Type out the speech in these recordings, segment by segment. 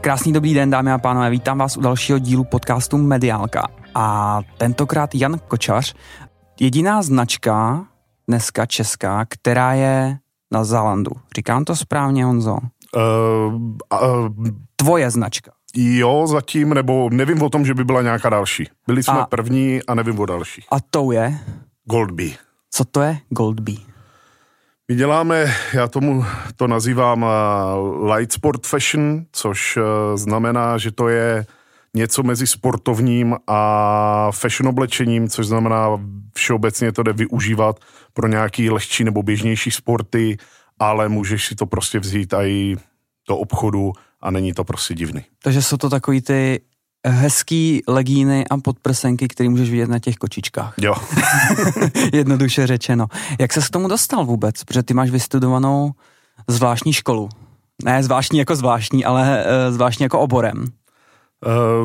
Krásný dobrý den, dámy a pánové, vítám vás u dalšího dílu podcastu Mediálka. A tentokrát Jan Kočař, jediná značka dneska česká, která je na Zalandu. Říkám to správně, Honzo? Tvoje značka. Jo, zatím, nebo nevím o tom, že by byla nějaká další. Byli jsme první a nevím o další. A to je? GoldBee. Co to je GoldBee? My děláme, já tomu to nazývám light sport fashion, což znamená, že to je něco mezi sportovním a fashion oblečením, což znamená všeobecně to jde využívat pro nějaký lehčí nebo běžnější sporty, ale můžeš si to prostě vzít i do obchodu a není to prostě divný. Takže jsou to takový ty hezký legíny a podprsenky, které můžeš vidět na těch kočičkách. Jo. Jednoduše řečeno. Jak ses k tomu dostal vůbec? Protože ty máš vystudovanou zvláštní školu. Ne zvláštní, ale zvláštní jako oborem.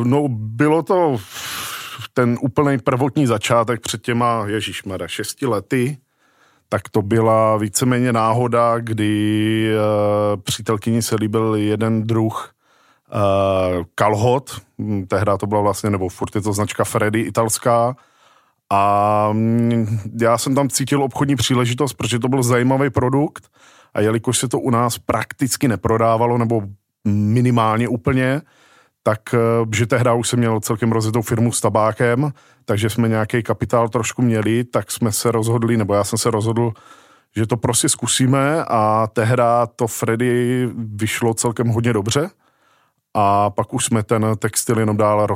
No, bylo to ten úplný prvotní začátek před těma, 6 lety, tak to byla víceméně náhoda, kdy přítelkyni se líbil jeden druh kalhot, tehdy to byla vlastně, nebo furt je to značka Freddy, italská, a já jsem tam cítil obchodní příležitost, protože to byl zajímavý produkt a jelikož se to u nás prakticky neprodávalo, nebo minimálně úplně, takže tehdy už jsem měl celkem rozjetou firmu s tabákem, takže jsme nějaký kapitál trošku měli, tak jsme se rozhodli, nebo já jsem se rozhodl, že to prostě zkusíme a tehdy to Freddy vyšlo celkem hodně dobře a pak už jsme ten textil jenom dál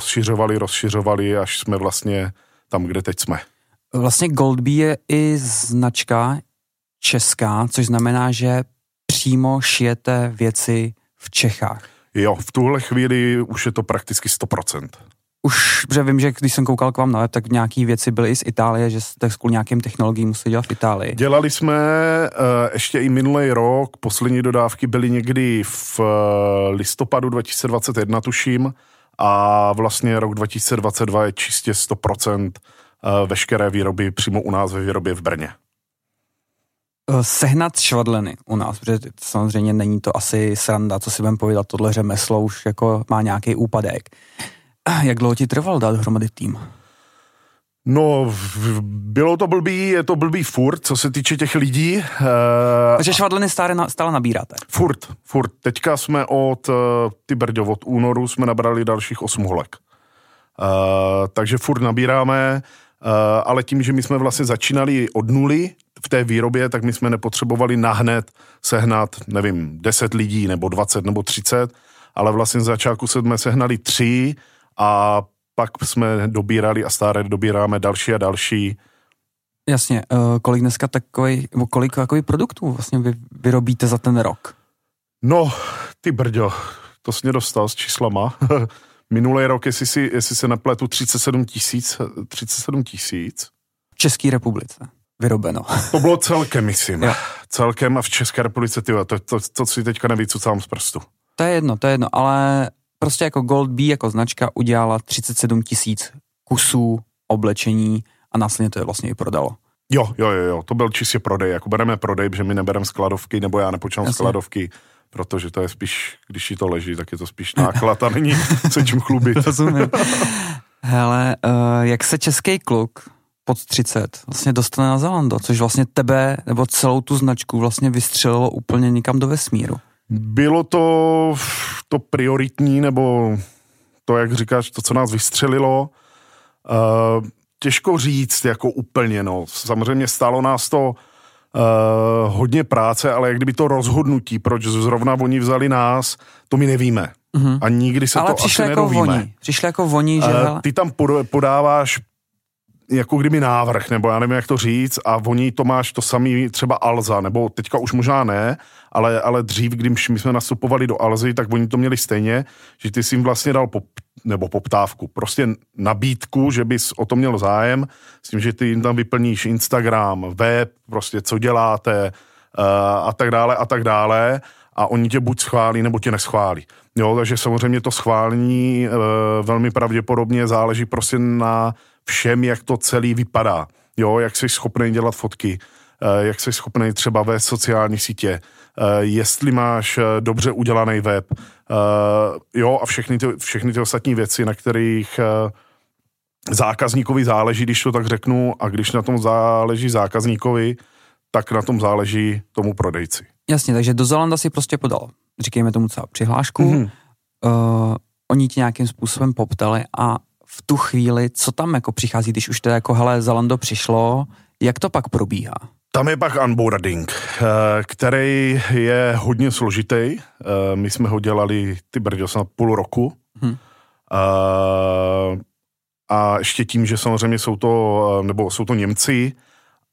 rozšiřovali, až jsme vlastně tam, kde teď jsme. Vlastně GoldBee je i značka česká, což znamená, že přímo šijete věci v Čechách. Jo, v tuhle chvíli už je to prakticky 100%. Už, protože vím, že když jsem koukal k vám na web, tak nějaký věci byly i z Itálie, že jste kvůli nějakým technologiím museli dělat v Itálii. Dělali jsme ještě i minulý rok, poslední dodávky byly někdy v listopadu 2021, tuším, a vlastně rok 2022 je čistě 100% veškeré výroby přímo u nás ve výrobě v Brně. Sehnat švadleny u nás, protože samozřejmě není to asi sranda, co si budeme povídat, tohle řemeslo už jako má nějaký úpadek. Jak dlouho ti trvalo dát dohromady tým? No, bylo to blbý, je to blbý furt, co se týče těch lidí. Takže švadleny stále nabíráte? Furt. Teďka jsme od únoru jsme nabrali dalších 8 holek. Takže furt nabíráme, ale tím, že my jsme vlastně začínali od nuly v té výrobě, tak my jsme nepotřebovali nahned sehnat, nevím, 10 lidí, nebo 20, nebo 30, ale vlastně z začátku jsme sehnali 3 a pak jsme dobírali a stále dobíráme další a další. Jasně, kolik dneska kolik produktů vlastně vy vyrobíte za ten rok? No, ty brďo, to jsi mě dostal s číslama. Minulý rok, jestli se nepletu, 37 tisíc. V České republice vyrobeno. To bylo celkem, myslím. Jo. Celkem a v České republice, to si teďka nevycucám z prstu. To je jedno, ale prostě jako GoldBee, jako značka, udělala 37 tisíc kusů oblečení a následně to je vlastně i prodalo. Jo, to byl čistě prodej, jako bereme prodej, protože my nebereme skladovky, nebo já nepočítám skladovky, protože to je spíš, když ti to leží, tak je to spíš náklad a není se čím chlubit. Rozumím. Hele, jak se český kluk pod 30 vlastně dostane na Zalando, což vlastně tebe nebo celou tu značku vlastně vystřelilo úplně nikam do vesmíru. Bylo to prioritní, nebo to, jak říkáš, to, co nás vystřelilo, těžko říct, jako úplně, no. Samozřejmě stálo nás to hodně práce, ale jak kdyby to rozhodnutí, proč zrovna oni vzali nás, to my nevíme. Mm-hmm. A nikdy se ale to asi nedovíme. Ale přišli jako oni, že... Ty tam podáváš jako kdyby návrh, nebo já nevím, jak to říct, a oni to máš to samý třeba Alza, nebo teďka už možná ne, ale dřív, když my jsme nastupovali do Alzy, tak oni to měli stejně, že ty jsi jim vlastně dal nebo poptávku, prostě nabídku, že bys o to měl zájem, s tím, že ty jim tam vyplníš Instagram, web, prostě co děláte a tak dále a oni tě buď schválí, nebo tě neschválí. Jo, takže samozřejmě to schválení velmi pravděpodobně záleží prostě na všem, jak to celý vypadá. Jo, jak jsi schopný dělat fotky, jak jsi schopný třeba vést sociální sítě, jestli máš dobře udělaný web, jo, a všechny ty ostatní věci, na kterých zákazníkovi záleží, když to tak řeknu, a když na tom záleží zákazníkovi, tak na tom záleží tomu prodejci. Jasně, takže do Zalanda si prostě podal, říkejme tomu třeba přihlášku, oni ti nějakým způsobem poptali a v tu chvíli, co tam jako přichází, když už teda jako, hele, Zalando přišlo, jak to pak probíhá? Tam je pak onboarding, který je hodně složitý. My jsme ho dělali, ty brďo, snad půl roku. A ještě tím, že samozřejmě jsou to Němci,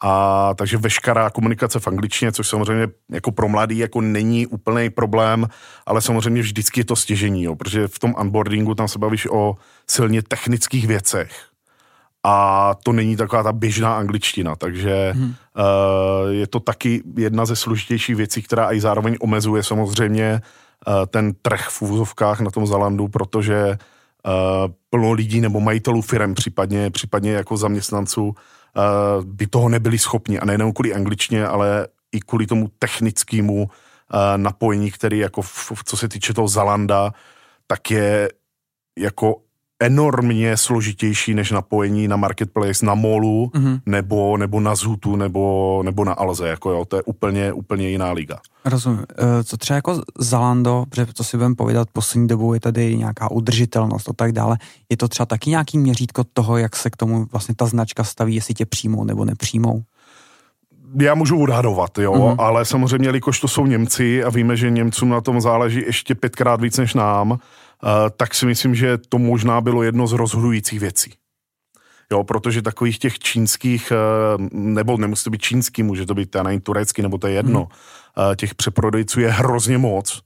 a takže veškerá komunikace v angličtině, což samozřejmě jako pro mladý jako není úplný problém, ale samozřejmě vždycky je to stěžení, jo, protože v tom onboardingu tam se bavíš o silně technických věcech. A to není taková ta běžná angličtina, takže je to taky jedna ze složitějších věcí, která i zároveň omezuje samozřejmě ten trh v úvozovkách na tom Zalandu, protože plno lidí nebo majitelů firem případně jako zaměstnanců by toho nebyli schopni, a nejenom kvůli angličtině, ale i kvůli tomu technickému napojení, který jako co se týče toho Zalanda, tak je jako enormně složitější než napojení na marketplace, na molu, nebo na Zutu, nebo na Alze, jako jo, to je úplně jiná liga. Rozumím. Co třeba jako Zalando, protože to si budeme povídat, poslední dobou je tady nějaká udržitelnost a tak dále, je to třeba taky nějaký měřítko toho, jak se k tomu vlastně ta značka staví, jestli tě přijmou nebo nepřijmou? Já můžu odhadovat, jo, ale samozřejmě, jelikož to jsou Němci a víme, že Němcům na tom záleží ještě 5krát víc než nám, tak si myslím, že to možná bylo jedno z rozhodujících věcí. Jo, protože takových těch čínských, nebo nemusí to být čínský, může to být turecký, nebo to je jedno, těch přeprodejců je hrozně moc.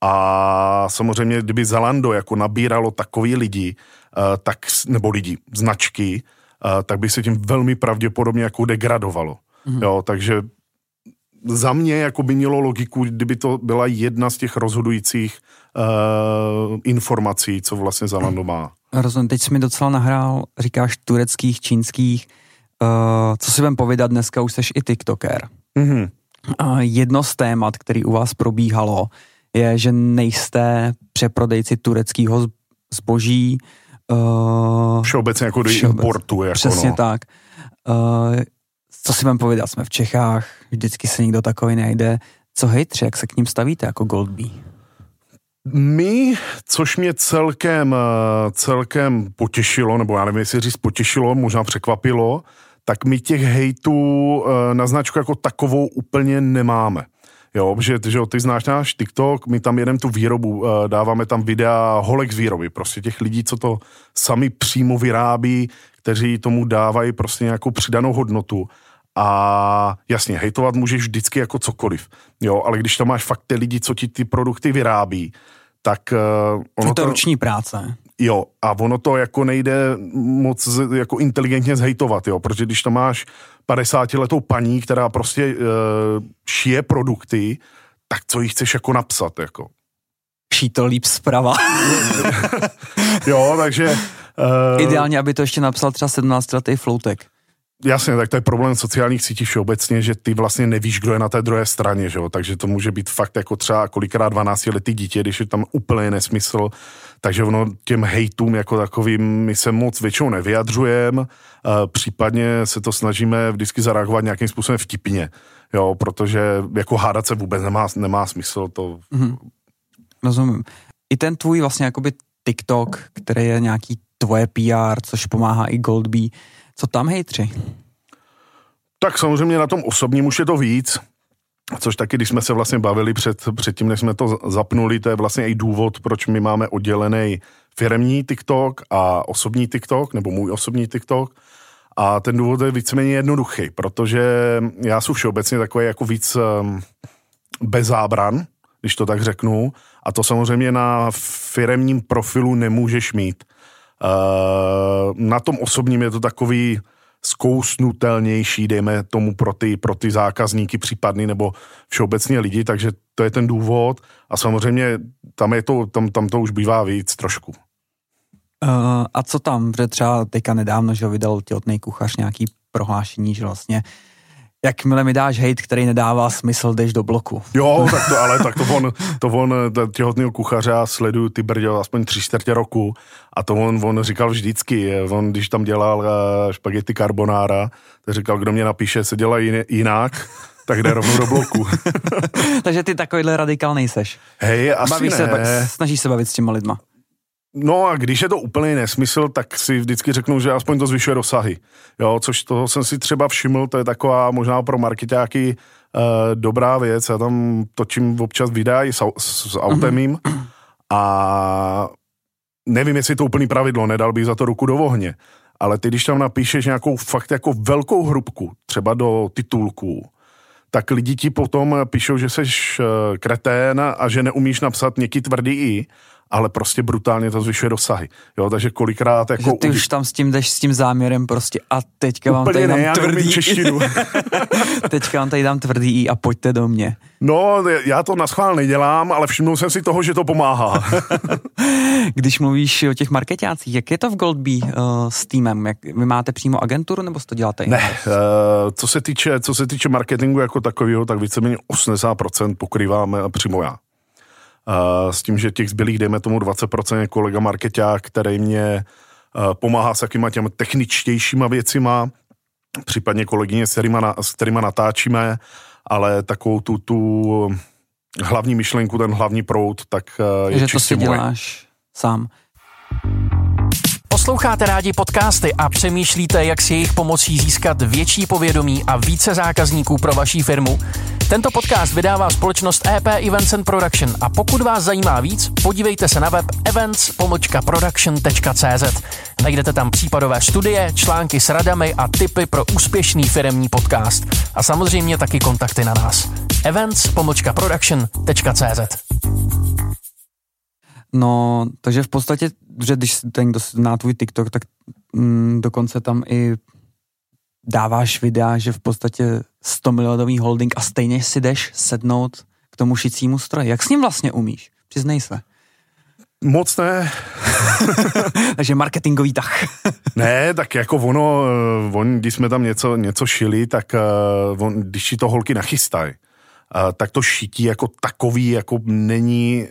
A samozřejmě, kdyby Zalando jako nabíralo takový lidi, tak, nebo lidi, značky, tak by se tím velmi pravděpodobně jako degradovalo. Jo, takže za mě jako by mělo logiku, kdyby to byla jedna z těch rozhodujících informací, co vlastně Zalando má. Rozumím, teď jsi mi docela nahrál, říkáš tureckých, čínských, co si budem povědat, dneska už seš i tiktoker. Jedno z témat, který u vás probíhalo, je, že nejste přeprodejci tureckého zboží. Všeobecně jako do importu. Jako přesně tak. Co si budeme povědat, jsme v Čechách, vždycky se nikdo takový najde. Co hejtři, jak se k ním stavíte jako GoldBee? My, což mě celkem potěšilo, nebo já nevím, jestli říct potěšilo, možná překvapilo, tak my těch hejtů na značku jako takovou úplně nemáme. Jo, že ty znáš náš TikTok, my tam jedeme tu výrobu, dáváme tam videa holek z výroby, prostě těch lidí, co to sami přímo vyrábí, kteří tomu dávají prostě nějakou přidanou hodnotu. A jasně, hejtovat můžeš vždycky jako cokoliv, jo, ale když tam máš fakt ty lidi, co ti ty produkty vyrábí, tak... Ono je to ruční práce. Jo, a ono to jako nejde moc jako inteligentně zhejtovat, jo, protože když tam máš 50letou paní, která prostě šije produkty, tak co jí chceš jako napsat, jako? Ší to líp zprava. Jo, takže... Ideálně, aby to ještě napsal třeba 17letý floutek. Jasně, tak to je problém sociálních sítí všeobecně, že ty vlastně nevíš, kdo je na té druhé straně, že jo? Takže to může být fakt jako třeba kolikrát 12letý dítě, když je tam úplně nesmysl, takže ono těm hejtům jako takovým my se moc většinou nevyjadřujeme, případně se to snažíme vždycky zareagovat nějakým způsobem vtipně, jo? Protože jako hádat se vůbec nemá smysl, to... Rozumím. I ten tvůj vlastně jakoby TikTok, který je nějaký tvoje PR, což pomáhá i GoldBee, co tam hejtři? Tak samozřejmě na tom osobním už je to víc, což taky, když jsme se vlastně bavili předtím, než jsme to zapnuli, to je vlastně i důvod, proč my máme oddělený firemní TikTok a osobní TikTok, nebo můj osobní TikTok. A ten důvod je víceméně jednoduchý, protože já jsem všeobecně takový jako víc bez zábran, když to tak řeknu. A to samozřejmě na firemním profilu nemůžeš mít. Na tom osobním je to takový zkousnutelnější, dejme tomu pro ty zákazníky případný nebo všeobecně lidi, takže to je ten důvod a samozřejmě tam to už bývá víc trošku. A co tam, protože třeba teďka nedávno, že vydal těhotnej kuchař nějaký prohlášení, že vlastně jakmile mi dáš hejt, který nedává smysl, jdeš do bloku. Jo, tak to on těhotnýho kuchaře sleduju ty brděl aspoň 3/4 roku a to on říkal vždycky, on když tam dělal špagety carbonara, tak říkal, kdo mě napíše, se dělá jinak, tak jde rovnou do bloku. Takže ty takovýhle radikál nejseš. Hej, asi bavíš ne. Snažíš se bavit s těma lidma. No a když je to úplný nesmysl, tak si vždycky řeknu, že aspoň to zvyšuje dosahy. Jo, což toho jsem si třeba všiml, to je taková možná pro marketáky dobrá věc. Já tam točím občas videa i s autem jim a nevím, jestli je to úplný pravidlo, nedal bych za to ruku do ohně. Ale ty, když tam napíšeš nějakou fakt jako velkou hrubku, třeba do titulků, tak lidi ti potom píšou, že seš kretén a že neumíš napsat něký tvrdý i, ale prostě brutálně to zvyšuje dosahy. Jo, takže kolikrát jako... Že ty už tam s tím jdeš, s tím záměrem prostě a teďka vám tady dám tvrdý češtinu. Teďka vám tady dám tvrdý i a pojďte do mě. No, já to naschvál nedělám, ale všimnul jsem si toho, že to pomáhá. Když mluvíš o těch marketácích, jak je to v GoldBee s týmem? Jak, vy máte přímo agenturu, nebo to děláte? Ne, co se týče marketingu jako takového, tak víceméně 80% pokrývám přímo já. S tím, že těch zbylých, dejme tomu 20% je kolega marketák, který mě pomáhá s jakýma těmi techničtějšíma věcima, případně kolegyně, s kterýma natáčíme, ale takovou tu hlavní myšlenku, ten hlavní proud, tak je že čistě to si děláš sám. Posloucháte rádi podcasty a přemýšlíte, jak s jejich pomocí získat větší povědomí a více zákazníků pro vaši firmu? Tento podcast vydává společnost EP Events and Production a pokud vás zajímá víc, podívejte se na web events.production.cz. Najdete tam případové studie, články s radami a tipy pro úspěšný firemní podcast. A samozřejmě taky kontakty na nás. events.production.cz. No, takže v podstatě, že když ten, kdo zná tvůj TikTok, tak dokonce tam i dáváš videa, že v podstatě 100 milionový holding a stejně si jdeš sednout k tomu šicímu stroji. Jak s ním vlastně umíš? Přiznej se. Moc ne. Takže marketingový tah. Ne, tak jako on, když jsme tam něco šili, tak když si to holky nachystají, tak to šití jako takový, jako není...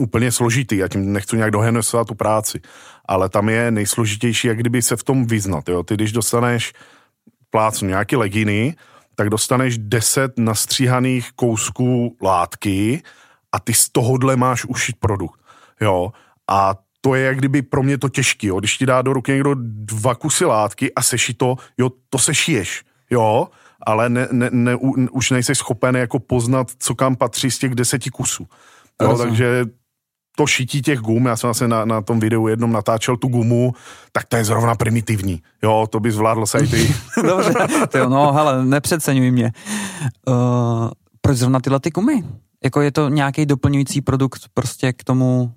úplně složitý, já tím nechci nějak dohenestovat tu práci, ale tam je nejsložitější, jak kdyby se v tom vyznat, jo. Ty když dostaneš plácnu nějaké legíny, tak dostaneš 10 nastříhaných kousků látky a ty z tohohle máš ušit produkt, jo. A to je jak kdyby pro mě to těžký, jo. Když ti dá do ruky někdo 2 kusy látky a seší to, jo, to sešiješ, jo, ale už nejseš schopen jako poznat, co kam patří z těch 10 kusů. Jo, takže to šití těch gum, já jsem vlastně na tom videu jednom natáčel tu gumu, tak to je zrovna primitivní. Jo, to by zvládl se i ty. Dobře, tyjo, no hele, nepřeceňuj mě. Proč zrovna tyhle ty gumy? Jako je to nějaký doplňující produkt prostě k tomu?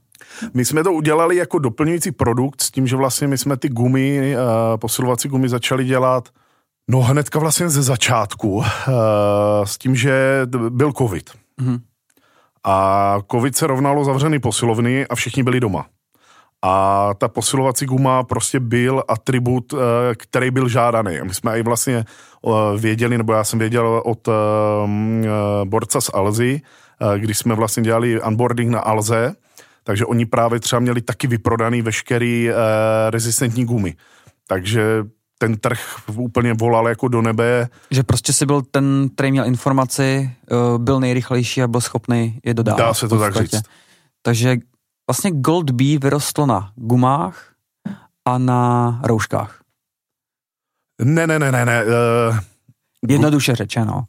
My jsme to udělali jako doplňující produkt s tím, že vlastně my jsme ty gumy, posilovací gumy začali dělat, no hnedka vlastně ze začátku, s tím, že byl covid. Mhm. A covid se rovnalo zavřený posilovny a všichni byli doma. A ta posilovací guma prostě byl atribut, který byl žádaný. My jsme i vlastně věděli, nebo já jsem věděl od borca z Alzy, když jsme vlastně dělali onboarding na Alze, takže oni právě třeba měli taky vyprodaný veškerý rezistentní gumy. Takže ten trh úplně volal jako do nebe. Že prostě si byl ten, který měl informaci, byl nejrychlejší a byl schopný je dodávat. Dá se to tak říct. Takže vlastně GoldBee vyrostlo na gumách a na rouškách. Ne. Jednoduše řečeno.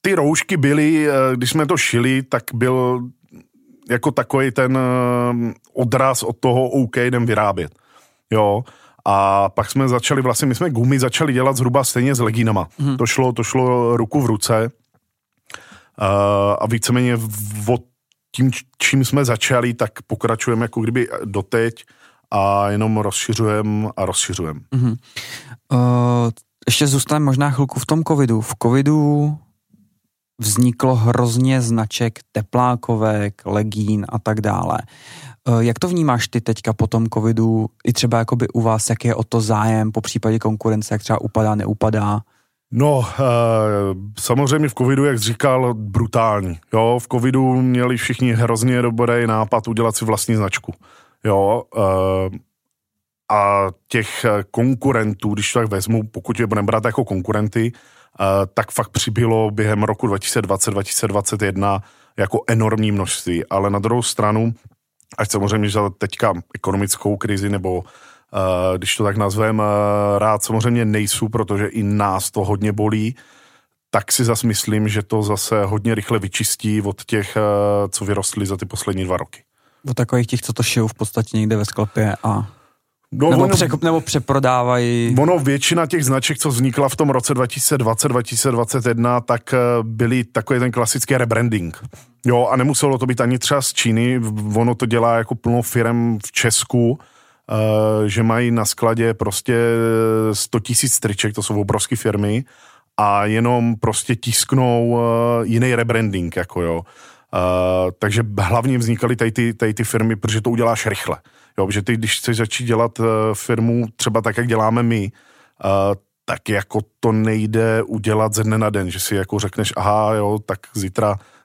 Ty roušky byly, když jsme to šili, tak byl jako takový ten odraz od toho, OK, jdem vyrábět. Jo, a pak jsme začali, vlastně my jsme gumy začali dělat zhruba stejně s legínama. To šlo ruku v ruce. a víceméně od tím, čím jsme začali, tak pokračujeme jako kdyby doteď a jenom rozšiřujeme a rozšiřujeme. Mm-hmm. Ještě zůstaneme možná chvilku v tom covidu. V covidu vzniklo hrozně značek teplákovek, legín a tak dále. Jak to vnímáš ty teďka po tom covidu, i třeba jakoby u vás, jak je o to zájem, po případě konkurence, jak třeba upadá, neupadá? No, samozřejmě v covidu, jak jsi říkal, brutální. Jo, v covidu měli všichni hrozně dobrý nápad udělat si vlastní značku. Jo, a těch konkurentů, když to tak vezmu, pokud je budeme brát jako konkurenty, tak fakt přibylo během roku 2020-2021 jako enormní množství. Ale na druhou stranu, až samozřejmě za teďka ekonomickou krizi, nebo když to tak nazvem, rád samozřejmě nejsou, protože i nás to hodně bolí, tak si zase myslím, že to zase hodně rychle vyčistí od těch, co vyrostly za ty poslední 2 roky. Od takových těch, co to šijou v podstatě někde ve sklepě a... No, nebo přeprodávají. Ono většina těch značek, co vznikla v tom roce 2020-2021, tak byly takový ten klasický rebranding. Jo, a nemuselo to být ani třeba z Číny, ono to dělá jako plno firem v Česku, že mají na skladě prostě 100 tisíc triček, to jsou obrovské firmy, a jenom prostě tisknou jiný rebranding, jako jo. Takže hlavně vznikaly tady ty firmy, protože to uděláš rychle. Jo, že ty, když chceš začít dělat firmu třeba tak, jak děláme my, tak jako to nejde udělat ze dne na den, že si jako řekneš, aha, jo, tak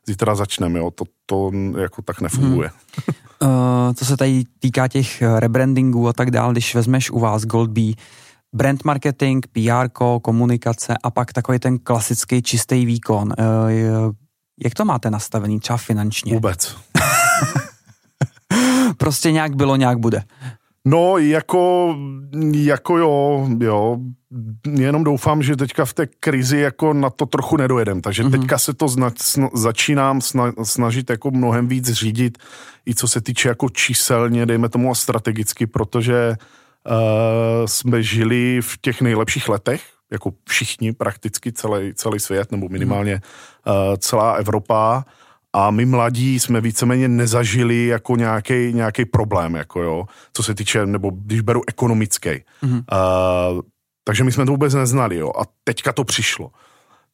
zítra začneme, jo, to jako tak nefunguje. Co se tady týká těch rebrandingů a tak dál, když vezmeš u vás GoldBee, brand marketing, PR-ko, komunikace a pak takový ten klasický čistý výkon. Jak to máte nastavený třeba finančně? Vůbec. Prostě nějak bylo, nějak bude. No, jako jo, jenom doufám, že teďka v té krizi jako na to trochu nedojedem, takže teďka se to začínám snažit jako mnohem víc řídit, i co se týče jako číselně, dejme tomu a strategicky, protože jsme žili v těch nejlepších letech, jako všichni prakticky, celý svět, nebo minimálně celá Evropa, a my mladí jsme víceméně nezažili jako nějaký problém, jako jo, co se týče, nebo když beru ekonomický. Takže my jsme to vůbec neznali, jo, a teďka to přišlo.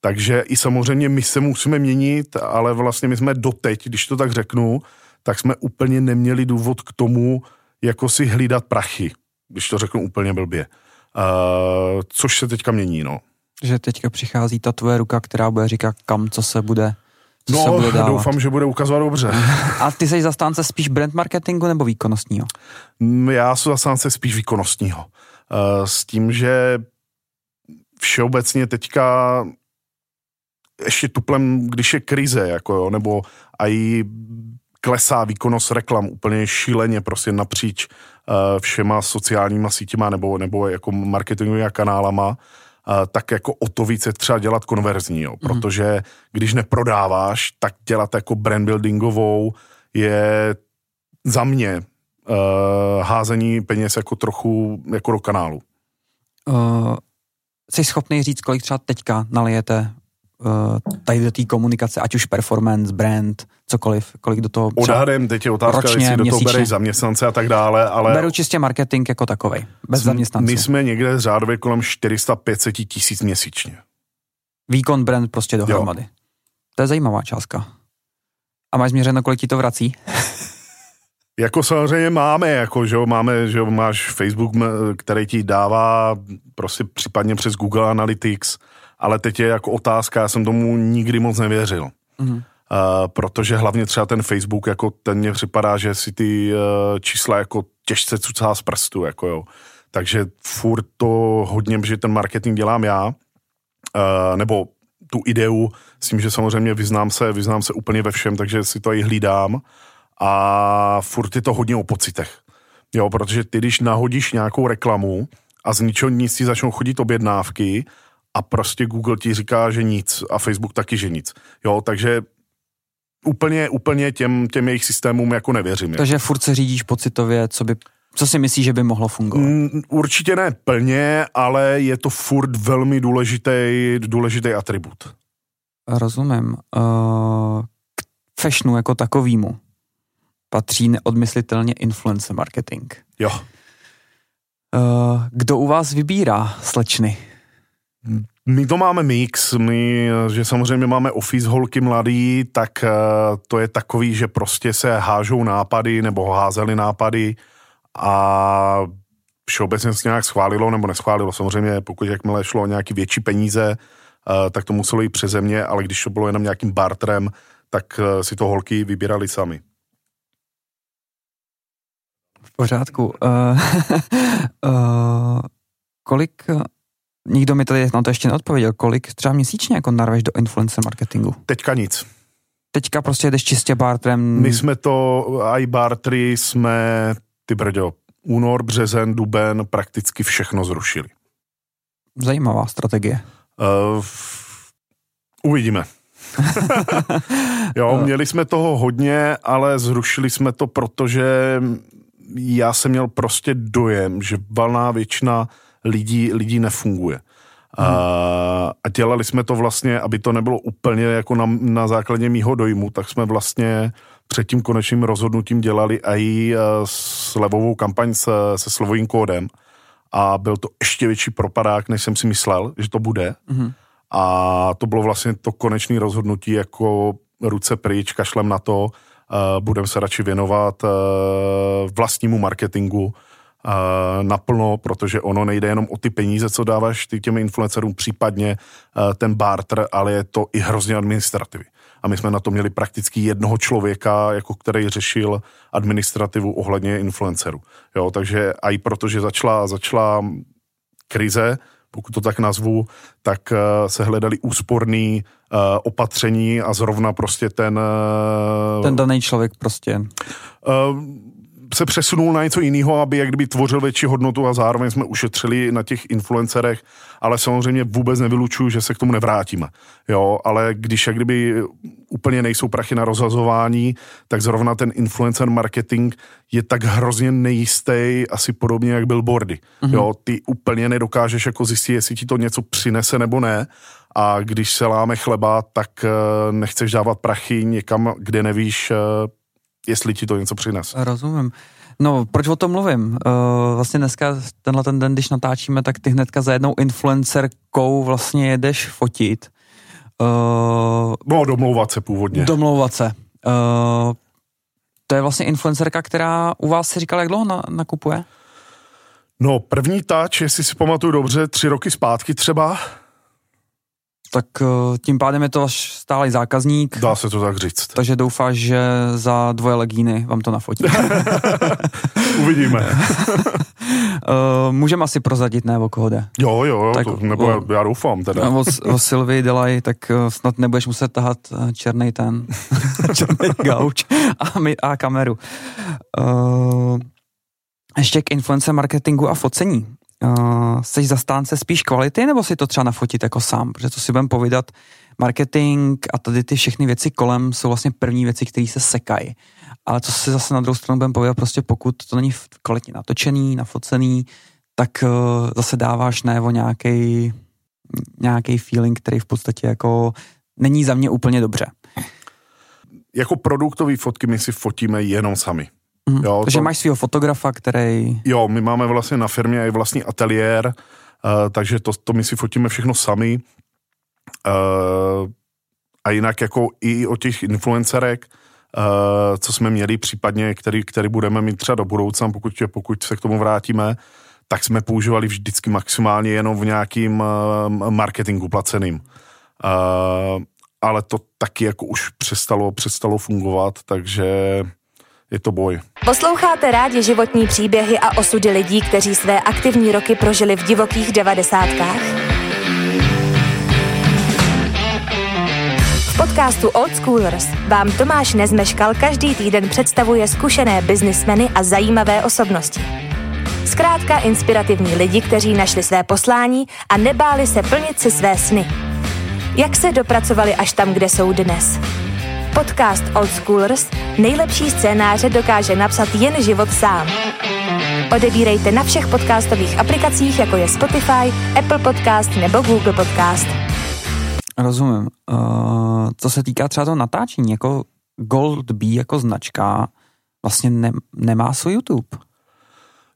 Takže i samozřejmě my se musíme měnit, ale vlastně my jsme doteď, když to tak řeknu, tak jsme úplně neměli důvod k tomu, jako si hlídat prachy, když to řeknu úplně blbě. Což se teďka mění, no. Že teďka přichází ta tvoje ruka, která bude říkat, kam, co se bude... No, doufám, že bude ukazovat dobře. A ty jsi zastánce spíš brand marketingu nebo výkonnostního? Já jsem zastánce spíš výkonnostního. S tím, že všeobecně teďka ještě tuplem, když je krize, jako jo, nebo i klesá výkonnost reklam úplně šíleně, prostě napříč všema sociálníma sítěma nebo jako marketingovými kanálama, tak jako o to více třeba dělat konverzní, jo, protože když neprodáváš, tak dělat jako brandbuildingovou je za mě házení peněz jako trochu jako do kanálu. Jsi schopný říct, kolik třeba teďka nalijete tady do té komunikace, ať už performance, brand, cokoliv, kolik do toho... Odhadem, teď je otázka, ročně, jestli do toho bereš zaměstnance a tak dále, ale... Beru čistě marketing jako takovej, bez zaměstnanců. My jsme někde řádově kolem 400-500 tisíc měsíčně. Výkon, brand prostě dohromady. Jo. To je zajímavá částka. A máš změřeno, kolik ti to vrací? Jako samozřejmě máme, jako, že jo, máš Facebook, který ti dává prostě případně přes Google Analytics, ale teď je jako otázka, já jsem tomu nikdy moc nevěřil. Protože hlavně třeba ten Facebook, jako ten mně připadá, že si ty čísla jako těžce cucá z prstu, jako jo. Takže furt to hodně, že ten marketing dělám já, nebo tu ideu, s tím, že samozřejmě vyznám se úplně ve všem, takže si to i hlídám a furt je to hodně o pocitech. Jo, protože ty, když nahodíš nějakou reklamu a z ničeho nic ti začnou chodit objednávky, a prostě Google ti říká, že nic a Facebook taky, že nic. Jo, takže úplně těm jejich systémům jako nevěřím. Takže furt se řídíš pocitově, co si myslíš, že by mohlo fungovat? Určitě ne plně, ale je to furt velmi důležitý atribut. rozumím. K fashionu jako takovýmu patří neodmyslitelně influencer marketing. Jo. Kdo u vás vybírá slečny? My to máme mix, my, že samozřejmě máme office holky mladý, tak to je takový, že prostě se hážou nápady nebo házeli nápady a všeobecně se nějak schválilo nebo neschválilo. Samozřejmě pokud jakmile šlo o nějaké větší peníze, tak to muselo jít přeze mě, ale když to bylo jenom nějakým barterem, tak si to holky vybírali sami. V pořádku. Kolik... Nikdo mi tady na to ještě neodpověděl, kolik třeba měsíčně jako narveš do influencer marketingu? Teďka nic. Teďka prostě jdeš čistě barterem. My jsme to, i bartery jsme, ty brďo, únor, březen, duben, prakticky všechno zrušili. Zajímavá strategie. Uvidíme. Jo, měli jsme toho hodně, ale zrušili jsme to, protože já jsem měl prostě dojem, že valná většina lidí nefunguje. A dělali jsme to vlastně, aby to nebylo úplně jako na základě mýho dojmu, tak jsme vlastně před tím konečným rozhodnutím dělali i slevovou kampaň se slevovým kódem a byl to ještě větší propadák, než jsem si myslel, že to bude. A to bylo vlastně to konečné rozhodnutí jako ruce pryč, kašlem na to, budeme se radši věnovat vlastnímu marketingu naplno, protože ono nejde jenom o ty peníze, co dáváš ty těm influencerům, případně ten barter, ale je to i hrozně administrativy. A my jsme na to měli prakticky jednoho člověka, jako který řešil administrativu ohledně influencerů. Jo, takže i protože začala krize, pokud to tak nazvu, tak se hledali úsporný opatření a zrovna prostě ten daný člověk prostě... se přesunul na něco jiného, aby jak kdyby tvořil větší hodnotu a zároveň jsme ušetřili na těch influencerech, ale samozřejmě vůbec nevylučuju, že se k tomu nevrátíme. Jo, ale když jak kdyby úplně nejsou prachy na rozhazování, tak zrovna ten influencer marketing je tak hrozně nejistý, asi podobně jak billboardy. Jo, ty úplně nedokážeš jako zjistit, jestli ti to něco přinese nebo ne a když se láme chleba, tak nechceš dávat prachy někam, kde nevíš, jestli ti to něco přines. Rozumím. No, proč o tom mluvím? Vlastně dneska, tenhle ten den, když natáčíme, tak ty hnedka za jednou influencerkou vlastně jedeš fotit. No, domlouvat se původně. Domlouvat se. To je vlastně influencerka, která u vás si říkala, jak dlouho nakupuje? No, první touch, jestli si pamatuju dobře, 3 roky zpátky třeba. Tak tím pádem je to stálý zákazník. Dá se to tak říct. Takže doufáš, že za 2 legíny vám to nafotí. Uvidíme. Můžeme asi prozradit, ne, o koho jde. Jo, tak, to, nebo já doufám teda. O Sylvie Delay, tak snad nebudeš muset tahat černý ten, černý gauč a kameru. Ještě k influencer marketingu a focení. Seš zastánce spíš kvality, nebo si to třeba nafotit jako sám? Protože to si budeme povídat, marketing a tady ty všechny věci kolem jsou vlastně první věci, které se sekají. Ale co si zase na druhou stranu budeme povídat, prostě pokud to není kvalitně natočený, nafocený, tak zase dáváš najevo nějaký feeling, který v podstatě jako není za mě úplně dobře. Jako produktový fotky my si fotíme jenom sami. Jo, takže to... máš svýho fotografa, který... Jo, my máme vlastně na firmě i vlastní ateliér, takže to my si fotíme všechno sami. A jinak jako i o těch influencerek, co jsme měli případně, který budeme mít třeba do budoucna, pokud se k tomu vrátíme, tak jsme používali vždycky maximálně jenom v nějakým marketingu placeným. Ale to taky jako už přestalo fungovat, takže... Je to boj. Posloucháte rádi životní příběhy a osudy lidí, kteří své aktivní roky prožili v divokých 90. V podcastu Old Schoolers vám Tomáš Nezmeškal každý týden představuje zkušené biznismeny a zajímavé osobnosti. Zkrátka inspirativní lidi, kteří našli své poslání a nebáli se plnit si své sny. Jak se dopracovali až tam, kde jsou dnes? Podcast Old Schoolers nejlepší scénáře dokáže napsat jen život sám. Odebírejte na všech podcastových aplikacích, jako je Spotify, Apple Podcast nebo Google Podcast. Rozumím. Co se týká třeba toho natáčení, jako GoldBee jako značka vlastně nemá svůj YouTube.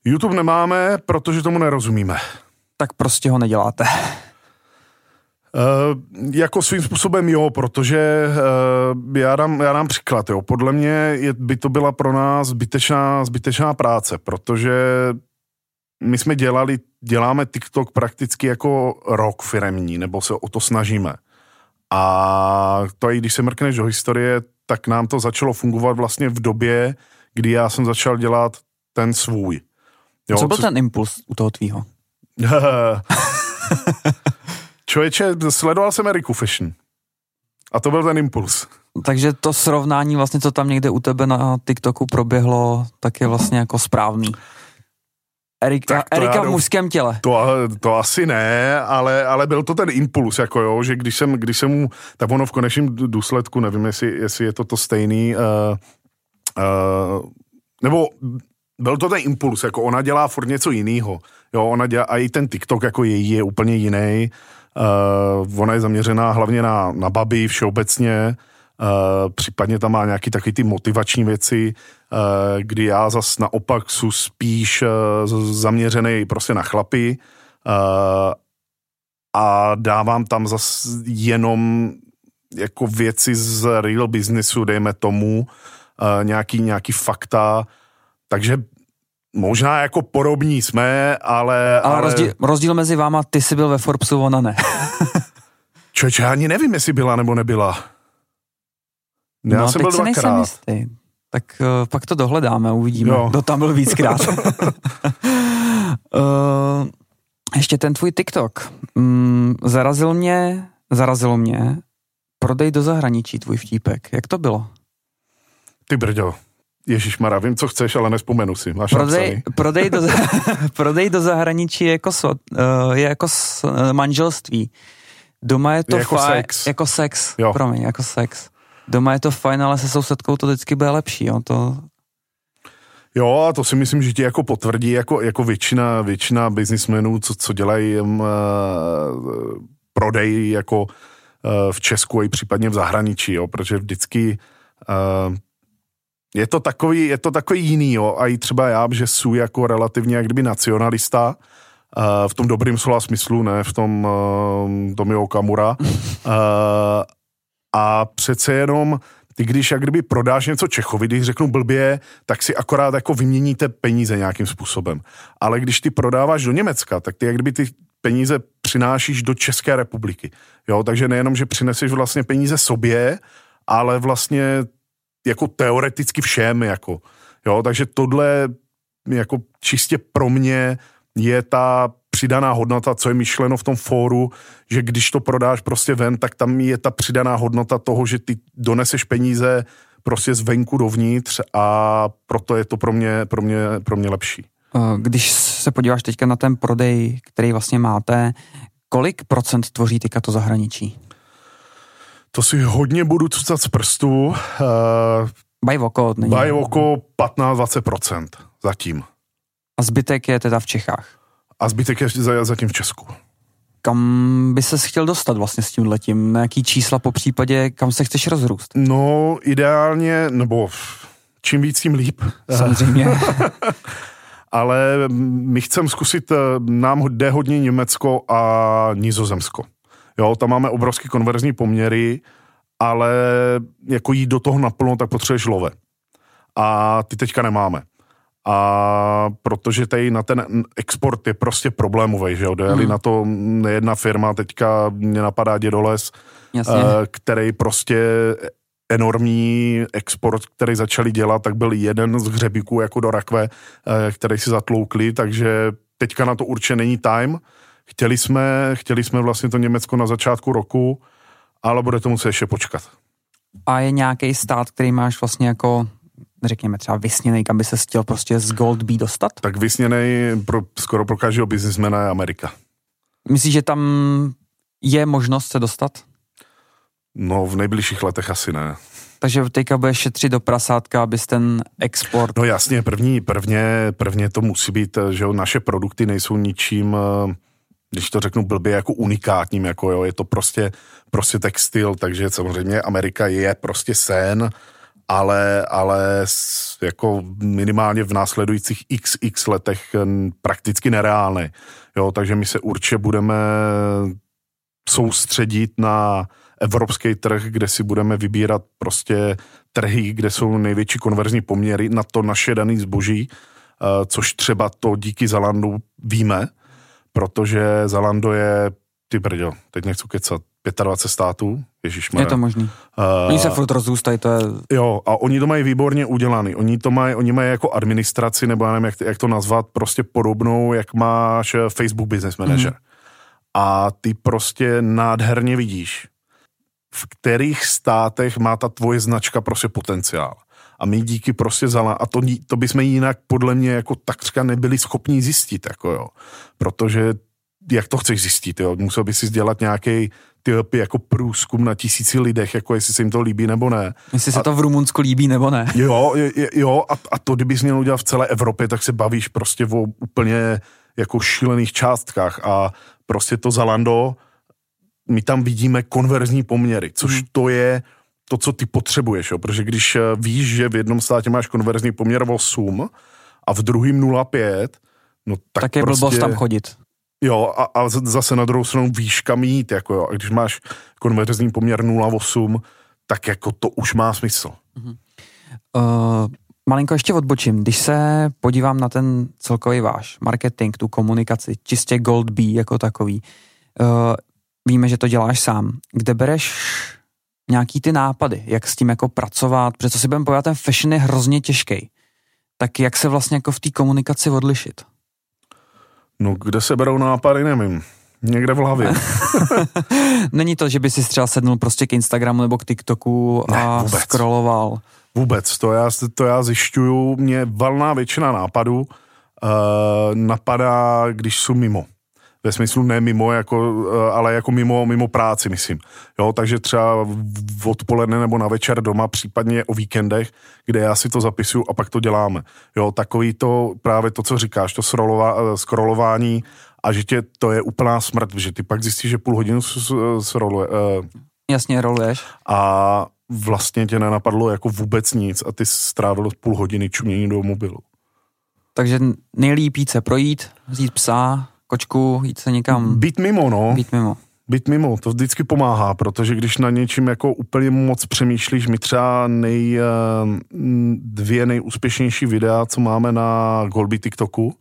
YouTube nemáme, protože tomu nerozumíme. Tak prostě ho neděláte. Jako svým způsobem jo, protože já dám příklad, jo. Podle mě by to byla pro nás zbytečná práce, protože my jsme děláme TikTok prakticky jako rok firemní, nebo se o to snažíme. A to i když se mrkneš do historie, tak nám to začalo fungovat vlastně v době, kdy já jsem začal dělat ten svůj. Jo, co byl ten impuls u toho tvýho? Člověče, sledoval jsem Eriku Fashion. A to byl ten impuls. Takže to srovnání vlastně, co tam někde u tebe na TikToku proběhlo, tak je vlastně jako správný. Erika v mužském těle. To asi ne, ale byl to ten impuls, jako jo, že když jsem mu, tak ono v konečném důsledku, nevím, jestli je to stejný, nebo byl to ten impuls, jako ona dělá furt něco jinýho, jo, ona dělá, a i ten TikTok jako její je úplně jiný, ona je zaměřená hlavně na baby všeobecně, případně tam má nějaký taky ty motivační věci, kdy já zas naopak jsou spíš zaměřený prostě na chlapy a dávám tam zas jenom jako věci z real businessu, dejme tomu, nějaký fakta, takže možná jako podobní jsme, ale rozdíl mezi váma, ty jsi byl ve Forbesu, ona ne. Čoč, já ani nevím, jestli byla nebo nebyla. Já jsem byl dvakrát. Tak pak to dohledáme, uvidíme. Jo. Kdo tam byl víckrát. Ještě ten tvůj TikTok. Zarazilo mě prodej do zahraničí tvůj vtípek. Jak to bylo? Ty brďo. Ježišmarja, vím, co chceš, ale nespomenu si. Prodej do zahraničí je jako manželství. Doma je to je sex. Jako sex. Jo. Promiň, jako sex. Doma je to fajn, ale se sousedkou to vždycky bude lepší, jo? To... Jo, a to si myslím, že ti jako potvrdí jako většina biznismenů, co dělají prodej jako v Česku i případně v zahraničí, jo? Protože vždycky je to takový jiný, jo? A i třeba já, že jsou jako relativně jak kdyby nacionalista, v tom dobrým slova smyslu, ne v tom Tomio Okamura, a přece jenom, ty když jak kdyby prodáš něco Čechovi, když řeknu blbě, tak si akorát jako vyměníte peníze nějakým způsobem. Ale když ty prodáváš do Německa, tak ty jak kdyby ty peníze přinášíš do České republiky. Jo, takže nejenom, že přineseš vlastně peníze sobě, ale vlastně jako teoreticky všem, jako. Jo, takže tohle jako čistě pro mě je ta přidaná hodnota, co je myšleno v tom fóru, že když to prodáš prostě ven, tak tam je ta přidaná hodnota toho, že ty doneseš peníze prostě zvenku dovnitř, a proto je to pro mě lepší. Když se podíváš teďka na ten prodej, který vlastně máte, kolik procent tvoří teďka to zahraničí? To si hodně budu cucat z prstu. Baj oko 15-20% zatím. A zbytek je teda v Čechách? A zbytek je zatím v Česku. Kam by ses chtěl dostat vlastně s tímhletím? Na jaký čísla, po případě, kam se chceš rozrůst? No, ideálně, nebo čím víc, tím líp. Samozřejmě. Ale my chceme zkusit, nám jde hodně Německo a Nizozemsko. Jo, tam máme obrovský konverzní poměry, ale jako jít do toho naplno, tak potřebuješ love. A ty teďka nemáme. A protože tady na ten export je prostě problémový, že jo, dojeli na to jedna firma, teďka mě napadá Dědoles, který prostě enormní export, který začali dělat, tak byl jeden z hřebíků jako do rakve, který si zatloukli, takže teďka na to určitě není time. Chtěli jsme vlastně to Německo na začátku roku, ale bude to muset ještě počkat. A je nějaký stát, který máš vlastně jako... řekněme třeba vysněnej, kam by se chtěl prostě z GoldBee dostat? Tak vysněnej skoro pro každého biznismena je Amerika. Myslíš, že tam je možnost se dostat? No, v nejbližších letech asi ne. Takže teďka bude šetřit do prasátka, abys ten export... No jasně, prvně to musí být, že naše produkty nejsou ničím když to řeknu blbě, jako unikátním, jako jo, je to prostě textil, takže samozřejmě Amerika je prostě sen, ale jako minimálně v následujících XX letech prakticky nereálný. Jo, takže my se určitě budeme soustředit na evropský trh, kde si budeme vybírat prostě trhy, kde jsou největší konverzní poměry na to naše dané zboží, což třeba to díky Zalandu víme, protože Zalando je, ty brďo, teď nechci kecat, 25 států, ježišmarja. Je to možný. Oni se furt rozůstají, to je... Jo, a oni to mají výborně udělaný. Oni mají jako administraci, nebo já nevím, jak to nazvat, prostě podobnou, jak máš Facebook Business Manager. A ty prostě nádherně vidíš, v kterých státech má ta tvoje značka prostě potenciál. A my díky prostě a to bychom jinak podle mě jako takřka nebyli schopni zjistit, jako jo. Protože jak to chceš zjistit, jo? Musel bys si dělat nějaký typy jako průzkum na 1000 lidech, jako jestli se jim to líbí nebo ne. Jestli se to v Rumunsku líbí nebo ne. Jo, a to kdybys měl udělat v celé Evropě, tak se bavíš prostě o úplně jako šílených částkách a prostě to Zalando, my tam vidíme konverzní poměry, což to je to, co ty potřebuješ, jo? Protože když víš, že v jednom státě máš konverzní poměr 8 a v druhém 0,5, no tak je prostě... blbost tam chodit. Jo, a zase na druhou stranu výška mít, jako jo, a když máš konverzní poměr 0,8, tak jako to už má smysl. Malinko ještě odbočím, když se podívám na ten celkový váš marketing, tu komunikaci, čistě GoldBee jako takový, víme, že to děláš sám. Kde bereš nějaký ty nápady, jak s tím jako pracovat, protože co si budeme povědět, ten fashion je hrozně těžký. Tak jak se vlastně jako v té komunikaci odlišit? No, kde se berou nápady, nevím. Někde v hlavě. Není to, že by si třeba sednul prostě k Instagramu nebo k TikToku a scrolloval. Vůbec, to já zjišťuju. Mě valná většina nápadů napadá, když jsou mimo. Ve smyslu ne mimo, ale jako mimo práci, myslím. Jo, takže třeba odpoledne nebo na večer doma, případně o víkendech, kde já si to zapisuju a pak to děláme. Jo, takový to, právě to, co říkáš, to scrollování a že tě, to je úplná smrt, že ty pak zjistíš, že půl hodinu Jasně, roluješ. A vlastně tě nenapadlo jako vůbec nic a ty strávil půl hodiny čumění do mobilu. Takže nejlíp jít se projít, vzít psa... kočku, jít se někam... Být mimo, to vždycky pomáhá, protože když na něčím jako úplně moc přemýšlíš, my třeba dvě nejúspěšnější videa, co máme na GoldBee TikToku,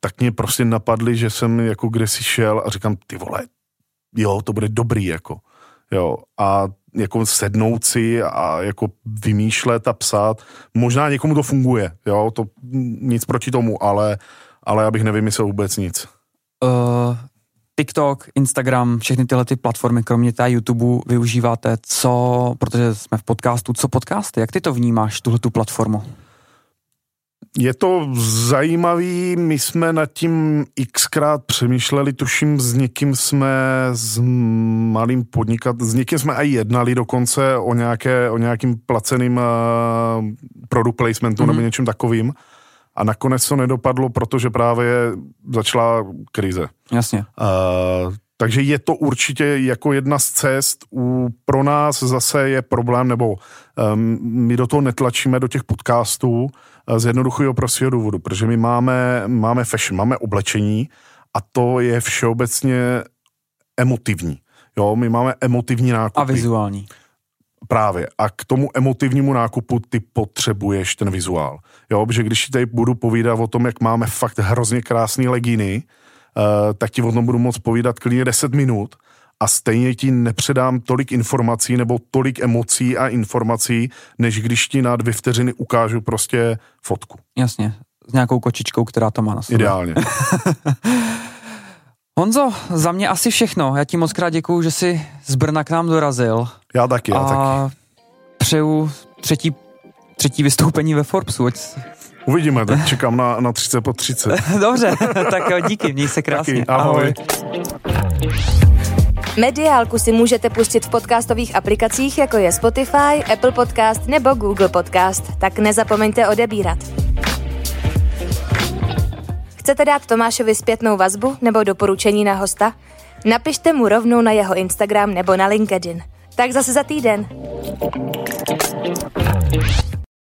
tak mě prostě napadly, že jsem jako kdesi šel a říkám, ty vole, jo, to bude dobrý, jako, jo, a jako sednout si a jako vymýšlet a psát, možná někomu to funguje, jo, to nic proti tomu, ale já bych nevymyslel vůbec nic. TikTok, Instagram, všechny tyhle ty platformy, kromě té YouTube, využíváte co, protože jsme v podcastu, co podcasty? Jak ty to vnímáš, tuhletu platformu? Je to zajímavý, my jsme nad tím xkrát přemýšleli, tuším, s někým jsme aj jednali dokonce o nějakým placeným product placementu nebo něčím takovým. A nakonec to nedopadlo, protože právě začala krize. Jasně. Takže je to určitě jako jedna z cest. Pro nás zase je problém, nebo my do toho netlačíme, do těch podcastů, z jednoduchého prostého důvodu, protože my máme fashion, máme oblečení a to je všeobecně emotivní. Jo, my máme emotivní nákupy. A vizuální. Právě. A k tomu emotivnímu nákupu ty potřebuješ ten vizuál. Jo, že když ti tady budu povídat o tom, jak máme fakt hrozně krásné legíny, tak ti o tom budu moct povídat klidně 10 minut a stejně ti nepředám tolik informací nebo tolik emocí a informací, než když ti na 2 vteřiny ukážu prostě fotku. Jasně. S nějakou kočičkou, která to má na sobě. Ideálně. Honzo, za mě asi všechno. Já ti moc krát děkuju, že jsi z Brna k nám dorazil. Já taky. Přeju třetí vystoupení ve Forbesu. Uvidíme, tak čekám na 30 po 30. Dobře, tak jo, díky, měj se krásně. Taky, ahoj. Mediálku si můžete pustit v podcastových aplikacích, jako je Spotify, Apple Podcast nebo Google Podcast. Tak nezapomeňte odebírat. Chcete dát Tomášovi zpětnou vazbu nebo doporučení na hosta? Napište mu rovnou na jeho Instagram nebo na LinkedIn. Tak zase za týden.